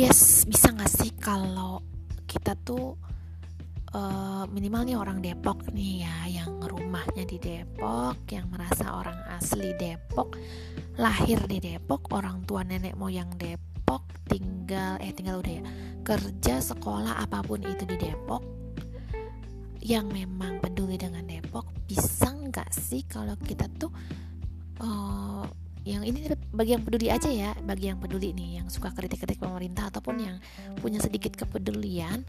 guys, bisa gak sih kalau kita tuh minimal nih orang Depok nih ya, yang rumahnya di Depok, yang merasa orang asli Depok, lahir di Depok, orang tua nenek moyang Depok, tinggal kerja, sekolah, apapun itu di Depok, yang memang peduli dengan Depok. Bisa gak sih kalau kita tuh yang ini bagi yang peduli aja ya, bagi yang peduli nih, yang suka kritik-kritik pemerintah ataupun yang punya sedikit kepedulian,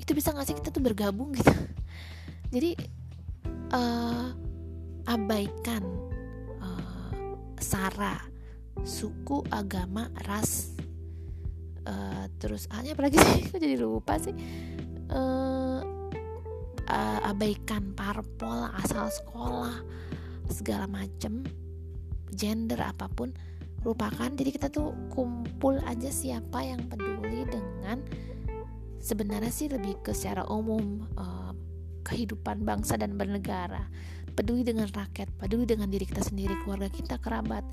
itu bisa nggak sih kita tuh bergabung gitu? Jadi abaikan sara, suku, agama, ras, terus hanya apalagi sih? Kok jadi lupa sih? Abaikan parpol, asal sekolah, segala macem, gender apapun, lupakan. Jadi kita tuh kumpul aja siapa yang peduli dengan, sebenarnya sih lebih ke secara umum, kehidupan bangsa dan bernegara, peduli dengan rakyat, peduli dengan diri kita sendiri, keluarga kita, kerabat,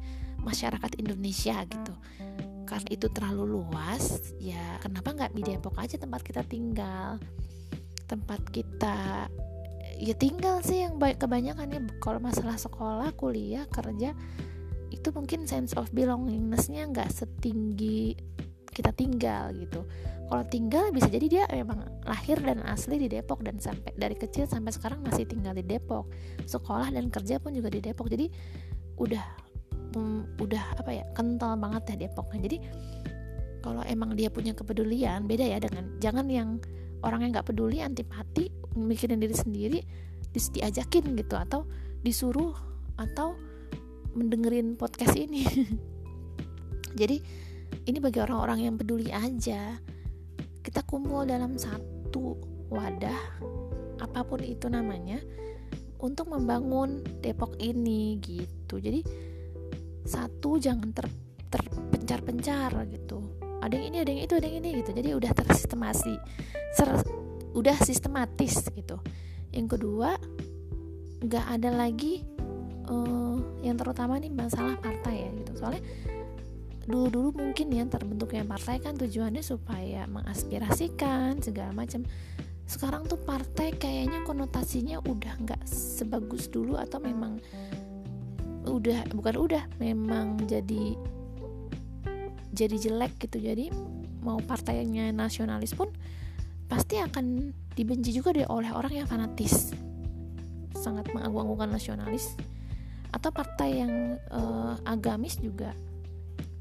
masyarakat Indonesia gitu. Karena itu terlalu luas ya, kenapa nggak di Depok aja tempat kita tinggal, tempat kita ya tinggal sih yang kebanyakannya. Kalau masalah sekolah, kuliah, kerja, itu mungkin sense of belongingness-nya gak setinggi kita tinggal gitu. Kalau tinggal bisa jadi dia memang lahir dan asli di Depok, dan sampai dari kecil sampai sekarang masih tinggal di Depok, sekolah dan kerja pun juga di Depok. Jadi udah apa ya, kental banget ya Depoknya. Jadi kalau emang dia punya kepedulian, beda ya dengan jangan yang orang yang gak peduli, antipati, mikirin diri sendiri, diajakin gitu, atau disuruh, atau mendengerin podcast ini. Jadi ini bagi orang-orang yang peduli aja, kita kumpul dalam satu wadah, apapun itu namanya, untuk membangun Depok ini gitu. Jadi satu, jangan terpencar-pencar gitu, ada yang ini, ada yang itu, ada yang ini gitu. Jadi udah tersistemasi, udah sistematis gitu. Yang kedua, nggak ada lagi yang terutama nih masalah partai ya gitu. Soalnya dulu mungkin yang terbentuknya partai kan tujuannya supaya mengaspirasikan segala macam. Sekarang tuh partai kayaknya konotasinya udah nggak sebagus dulu, atau memang memang jadi jelek gitu. Jadi mau partainya nasionalis pun pasti akan dibenci juga oleh orang yang fanatis, sangat mengagung-agungkan nasionalis, atau partai yang agamis juga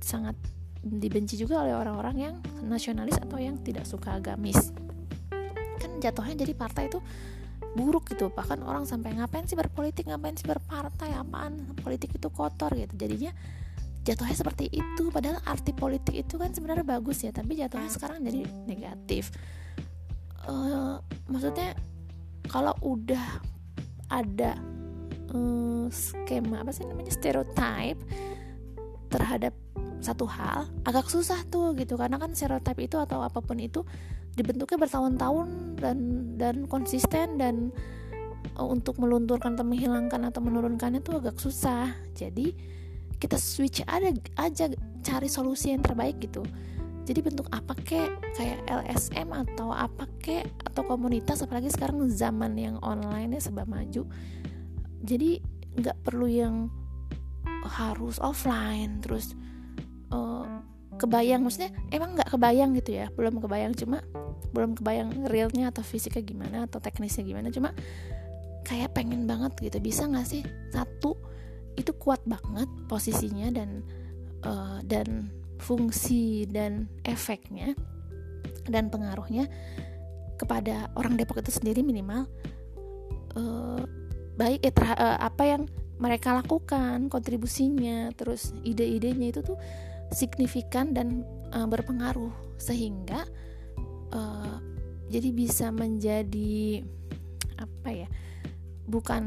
sangat dibenci juga oleh orang-orang yang nasionalis atau yang tidak suka agamis. Kan jatuhnya jadi partai itu buruk gitu. Bahkan orang sampai ngapain sih berpolitik, ngapain sih berpartai, apaan, politik itu kotor gitu. Jadinya jatuhnya seperti itu. Padahal arti politik itu kan sebenarnya bagus ya, tapi jatuhnya sekarang jadi negatif. Maksudnya kalau udah ada skema, apa sih namanya, stereotip terhadap satu hal, agak susah tuh gitu, karena kan stereotip itu atau apapun itu dibentuknya bertahun-tahun dan konsisten, dan untuk melunturkan atau menghilangkan atau menurunkannya tuh agak susah. Jadi kita switch aja, cari solusi yang terbaik gitu. Jadi bentuk apa kayak LSM atau apa atau komunitas, apalagi sekarang zaman yang online-nya serba maju. Jadi nggak perlu yang harus offline terus. Kebayang, maksudnya emang nggak kebayang gitu ya, belum kebayang realnya atau fisiknya gimana atau teknisnya gimana, cuma kayak pengen banget gitu. Bisa nggak sih satu itu kuat banget posisinya dan fungsi dan efeknya dan pengaruhnya kepada orang Depok itu sendiri, minimal baik apa yang mereka lakukan, kontribusinya, terus ide-idenya itu tuh signifikan dan berpengaruh, sehingga jadi bisa menjadi apa ya, bukan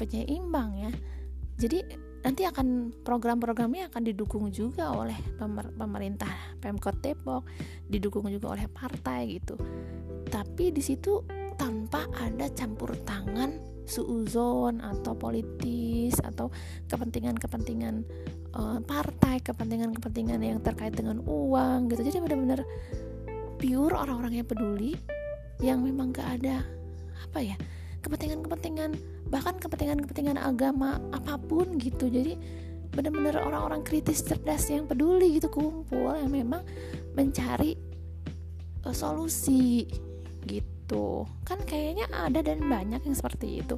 penyeimbang ya. Jadi nanti akan program-programnya akan didukung juga oleh pemerintah, Pemkot Depok, didukung juga oleh partai gitu. Tapi di situ tanpa ada campur tangan suuzon atau politis atau kepentingan-kepentingan partai, kepentingan-kepentingan yang terkait dengan uang gitu. Jadi benar-benar pure orang-orang yang peduli, yang memang gak ada kepentingan-kepentingan, bahkan kepentingan-kepentingan agama apapun gitu. Jadi benar-benar orang-orang kritis, cerdas, yang peduli gitu, kumpul, yang memang mencari solusi gitu. Kan kayaknya ada dan banyak yang seperti itu,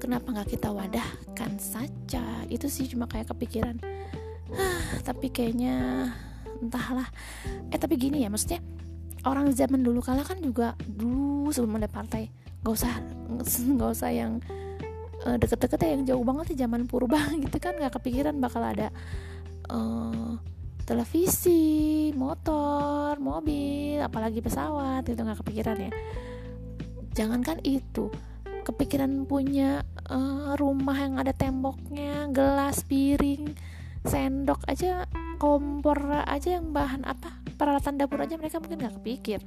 kenapa gak kita wadahkan saja? Itu sih cuma kayak kepikiran, tapi kayaknya entahlah. Tapi gini ya, maksudnya orang zaman dulu kala kan juga, dulu sebelum ada partai, gak usah yang deket-deket ya, yang jauh banget ya, zaman purba gitu kan, gak kepikiran bakal ada televisi, motor, mobil, apalagi pesawat, itu nggak kepikiran ya. Jangankan itu, kepikiran punya rumah yang ada temboknya, gelas, piring, sendok aja, kompor aja, yang bahan peralatan dapur aja mereka mungkin nggak kepikir,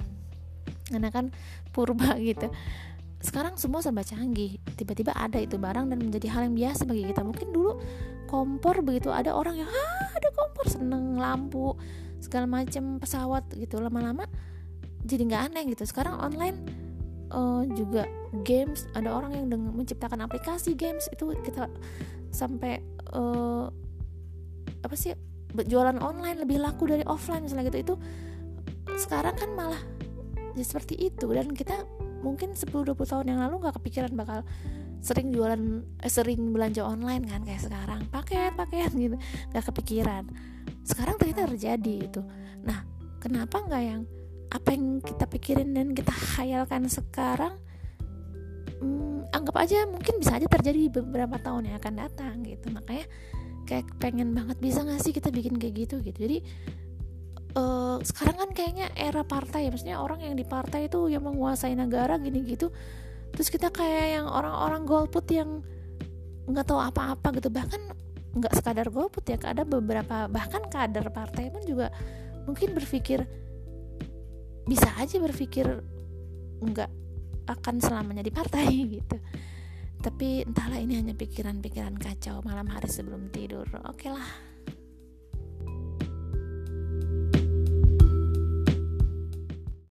karena kan purba gitu. Sekarang semua serba canggih, tiba-tiba ada itu barang dan menjadi hal yang biasa bagi kita. Mungkin dulu kompor begitu ada orang yang ada kompor, seneng, lampu segala macam, pesawat gitu, lama-lama jadi nggak aneh gitu. Sekarang online juga games, ada orang yang menciptakan aplikasi games itu, kita sampai jualan online lebih laku dari offline misalnya gitu. Itu sekarang kan malah ya seperti itu, dan kita mungkin 10-20 tahun yang lalu nggak kepikiran bakal sering sering belanja online kan, kayak sekarang paket gitu, nggak kepikiran. Sekarang ternyata terjadi itu. Nah, kenapa nggak yang apa yang kita pikirin dan kita khayalkan sekarang, anggap aja mungkin bisa aja terjadi beberapa tahun yang akan datang gitu. Makanya kayak pengen banget, bisa nggak sih kita bikin kayak gitu. Jadi sekarang kan kayaknya era partai ya, maksudnya orang yang di partai itu yang menguasai negara gini gitu. Terus kita kayak yang orang-orang golput yang nggak tahu apa-apa gitu, bahkan nggak sekadar golput ya, ada beberapa bahkan kader partai pun juga mungkin bisa aja berpikir nggak akan selamanya di partai gitu. Tapi entahlah, ini hanya pikiran-pikiran kacau malam hari sebelum tidur. Oke lah.